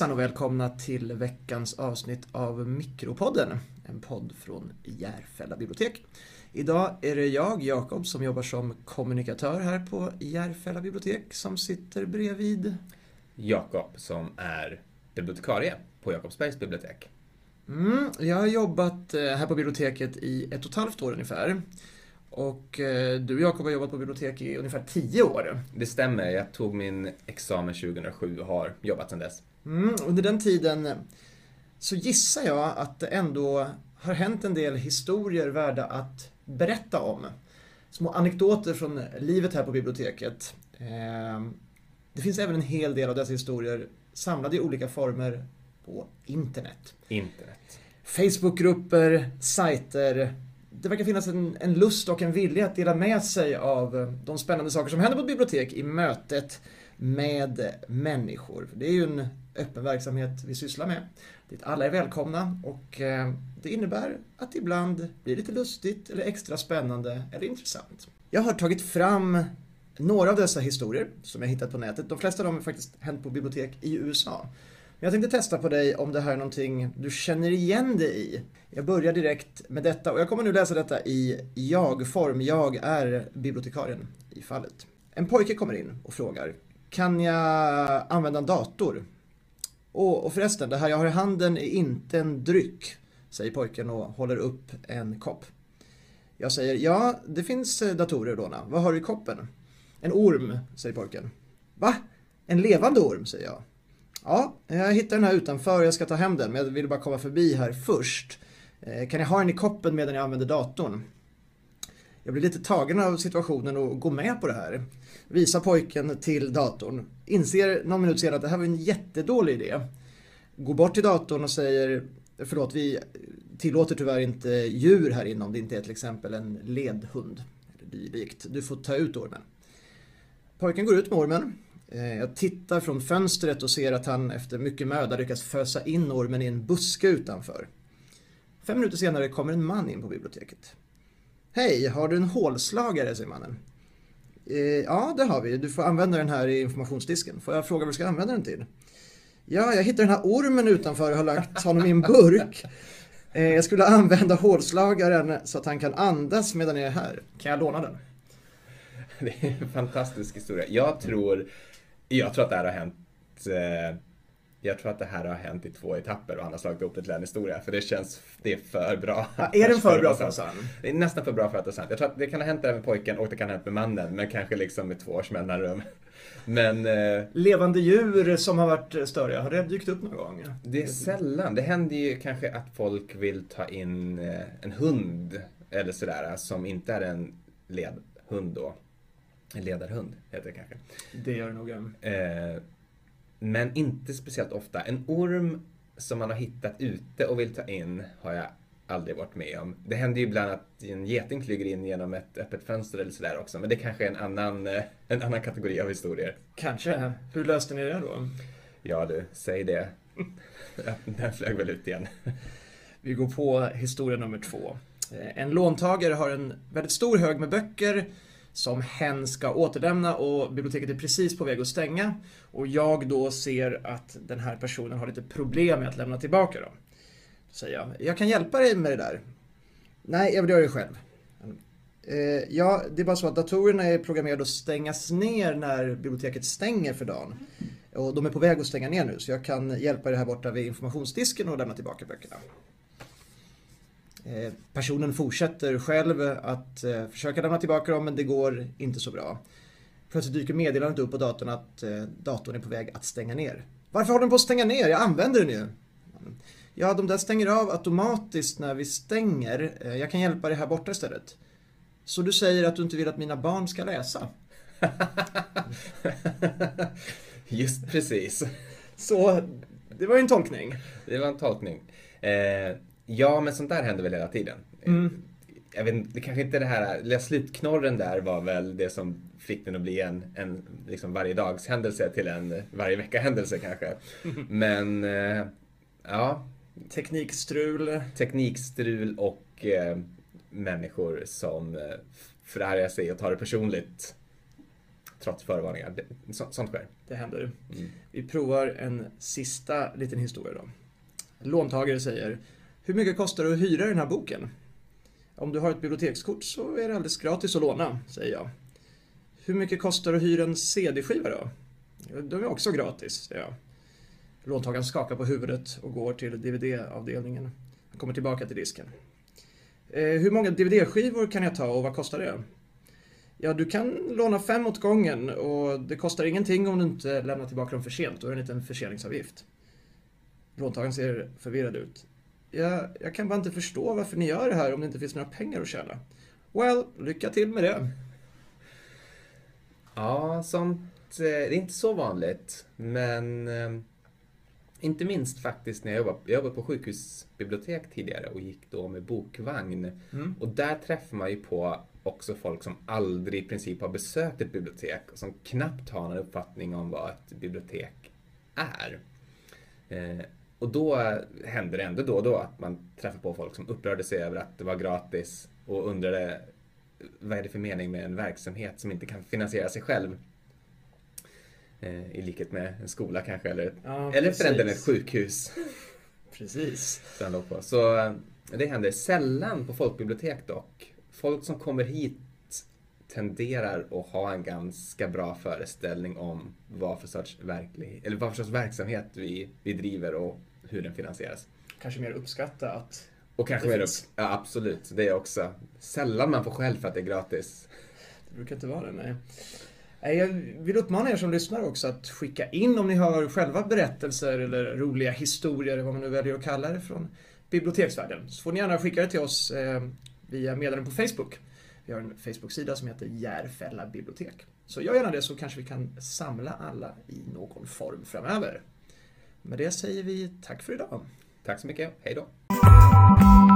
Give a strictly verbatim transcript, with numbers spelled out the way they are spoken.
Hejsan och välkomna till veckans avsnitt av Mikropodden, en podd från Järfälla bibliotek. Idag är det jag, Jakob, som jobbar som kommunikatör här på Järfälla bibliotek, som sitter bredvid Jakob, som är bibliotekarie på Jakobsbergs bibliotek. Mm, jag har jobbat här på biblioteket i ett och ett halvt år ungefär. Och du, Jakob, har jobbat på bibliotek i ungefär tio år. Det stämmer, jag tog min examen tjugohundrasju och har jobbat sedan dess. Mm, under den tiden så gissar jag att det ändå har hänt en del historier värda att berätta om. Små anekdoter från livet här på biblioteket. Det finns även en hel del av dessa historier samlade i olika former på internet. Internet. Facebookgrupper, sajter. Det verkar finnas en, en lust och en vilja att dela med sig av de spännande saker som händer på ett bibliotek i mötet med människor. Det är ju en öppen verksamhet vi sysslar med, dit alla är välkomna, och det innebär att ibland blir lite lustigt eller extra spännande eller intressant. Jag har tagit fram några av dessa historier som jag hittat på nätet. De flesta av dem har faktiskt hänt på bibliotek i U S A. Jag tänkte testa på dig om det här är någonting du känner igen dig i. Jag börjar direkt med detta, och jag kommer nu läsa detta i jag-form. Jag är bibliotekarien i fallet. En pojke kommer in och frågar: kan jag använda en dator? Och, och förresten, det här jag har i handen är inte en dryck, säger pojken och håller upp en kopp. Jag säger: ja, det finns datorer då. Vad har du i koppen? En orm, säger pojken. Va? En levande orm, säger jag. Ja, jag hittar den här utanför och jag ska ta hem den, men jag vill bara komma förbi här först. Kan jag ha den i koppen medan jag använder datorn? Jag blir lite tagen av situationen och går med på det här. Visar pojken till datorn. Inser någon minut senare att det här var en jättedålig idé. Går bort till datorn och säger: förlåt, vi tillåter tyvärr inte djur här inom. Det inte är till exempel en ledhund eller dylikt. Du får ta ut ormen. Pojken går ut med ormen. Jag tittar från fönstret och ser att han efter mycket möda lyckas fösa in ormen i en buske utanför. Fem minuter senare kommer en man in på biblioteket. Hej, har du en hålslagare, säger mannen. E, ja, det har vi. Du får använda den här i informationsdisken. Får jag fråga vad du ska använda den till? Ja, jag hittade den här ormen utanför och har lagt honom i en burk. E, jag skulle använda hålslagaren så att han kan andas medan jag är här. Kan jag låna den? Det är en fantastisk historia. Jag tror... Jag tror att det här har hänt Jag tror att det här har hänt i två etapper, och han har slagit upp det till en historia, för det känns, det är för bra. Ja, är den för bra för oss? Det är nästan för bra för att det är sant. Jag tror att det kan ha hänt även med pojken, och det kan ha hänt med mannen, men kanske liksom med två års mellanrum. Men eh, levande djur som har varit större, har det dykt upp någon gång? Det är sällan. Det händer ju kanske att folk vill ta in en hund eller sådär, som inte är en ledhund då. En ledarhund heter det kanske. Det gör det nog. Eh, men inte speciellt ofta. En orm som man har hittat ute och vill ta in har jag aldrig varit med om. Det händer ju ibland att en geting flyger in genom ett öppet fönster eller sådär också. Men det kanske är en annan, en annan kategori av historier. Kanske. Hur löste ni det då? Ja du, säg det. Den flög väl ut igen. Vi går på historia nummer två. En låntagare har en väldigt stor hög med böcker som hen ska återlämna, och biblioteket är precis på väg att stänga. Och jag då ser att den här personen har lite problem med att lämna tillbaka dem. Då säger jag: jag kan hjälpa dig med det där. Nej, jag vill göra det själv. Eh, ja, det är bara så att datorerna är programmerade att stängas ner när biblioteket stänger för dagen. Och de är på väg att stänga ner nu, så jag kan hjälpa dig här borta vid informationsdisken och lämna tillbaka böckerna. Personen fortsätter själv att försöka lämna tillbaka dem, men det går inte så bra. Plötsligt dyker meddelandet upp på datorn att datorn är på väg att stänga ner. Varför har den på att stänga ner? Jag använder den ju. Ja, de där stänger av automatiskt när vi stänger. Jag kan hjälpa dig här borta istället. Så du säger att du inte vill att mina barn ska läsa? Just precis. Så det var ju en tolkning. Det var en tolkning. Eh... Ja, men sånt där händer väl hela tiden. Mm. Jag vet inte, det kanske inte det här slutknorren där var väl det som fick den att bli en, en liksom varje dags händelse till en varje vecka händelse kanske. Men eh, ja, teknikstrul, teknikstrul och eh, människor som förargar sig och tar det personligt. trots förvarningar. Det, så, sånt sker. Det händer. Mm. Vi provar en sista liten historia då. Låntagare säger, hur mycket kostar det att hyra den här boken? Om du har ett bibliotekskort så är det alldeles gratis att låna, säger jag. Hur mycket kostar det att hyra en cd-skiva då? De är också gratis, säger jag. Låntagaren skakar på huvudet och går till dvd-avdelningen. Han kommer tillbaka till disken. Eh, hur många dvd-skivor kan jag ta och vad kostar det? Ja, du kan låna fem åt gången och det kostar ingenting om du inte lämnar tillbaka dem för sent. Då är det en liten förseningsavgift. Låntagaren ser förvirrad ut. Ja, jag kan bara inte förstå varför ni gör det här om det inte finns några pengar att tjäna. Well, lycka till med det. Ja, sånt det är inte så vanligt, men inte minst faktiskt när jag jobbade, jag jobbade på sjukhusbibliotek tidigare och gick då med bokvagn. Mm. Och där träffar man ju på också folk som aldrig i princip har besökt ett bibliotek och som knappt har någon uppfattning om vad ett bibliotek är. Eh, och då hände det ändå då och då att man träffar på folk som upprörde sig över att det var gratis och undrade vad är det för mening med en verksamhet som inte kan finansiera sig själv. I likhet med en skola kanske, eller, ja, eller för ändå ett sjukhus. Precis. Så det händer sällan på folkbibliotek dock. Folk som kommer hit tenderar att ha en ganska bra föreställning om vad för sorts, verklig, eller vad för sorts verksamhet vi, vi driver och hur den finansieras. Kanske mer uppskatta att och kanske mer upp, ja, absolut, det är också sällan man får själv för att det är gratis. Det brukar inte vara det, nej. Jag vill uppmana er som lyssnar också att skicka in om ni har själva berättelser eller roliga historier, vad man nu väljer att kalla det, från biblioteksvärlden. Så får ni gärna skicka det till oss via meddelanden på Facebook. Vi har en Facebook-sida som heter Järfälla bibliotek. Så gör gärna det så kanske vi kan samla alla i någon form framöver. Med det säger vi tack för idag. Tack så mycket, hej då.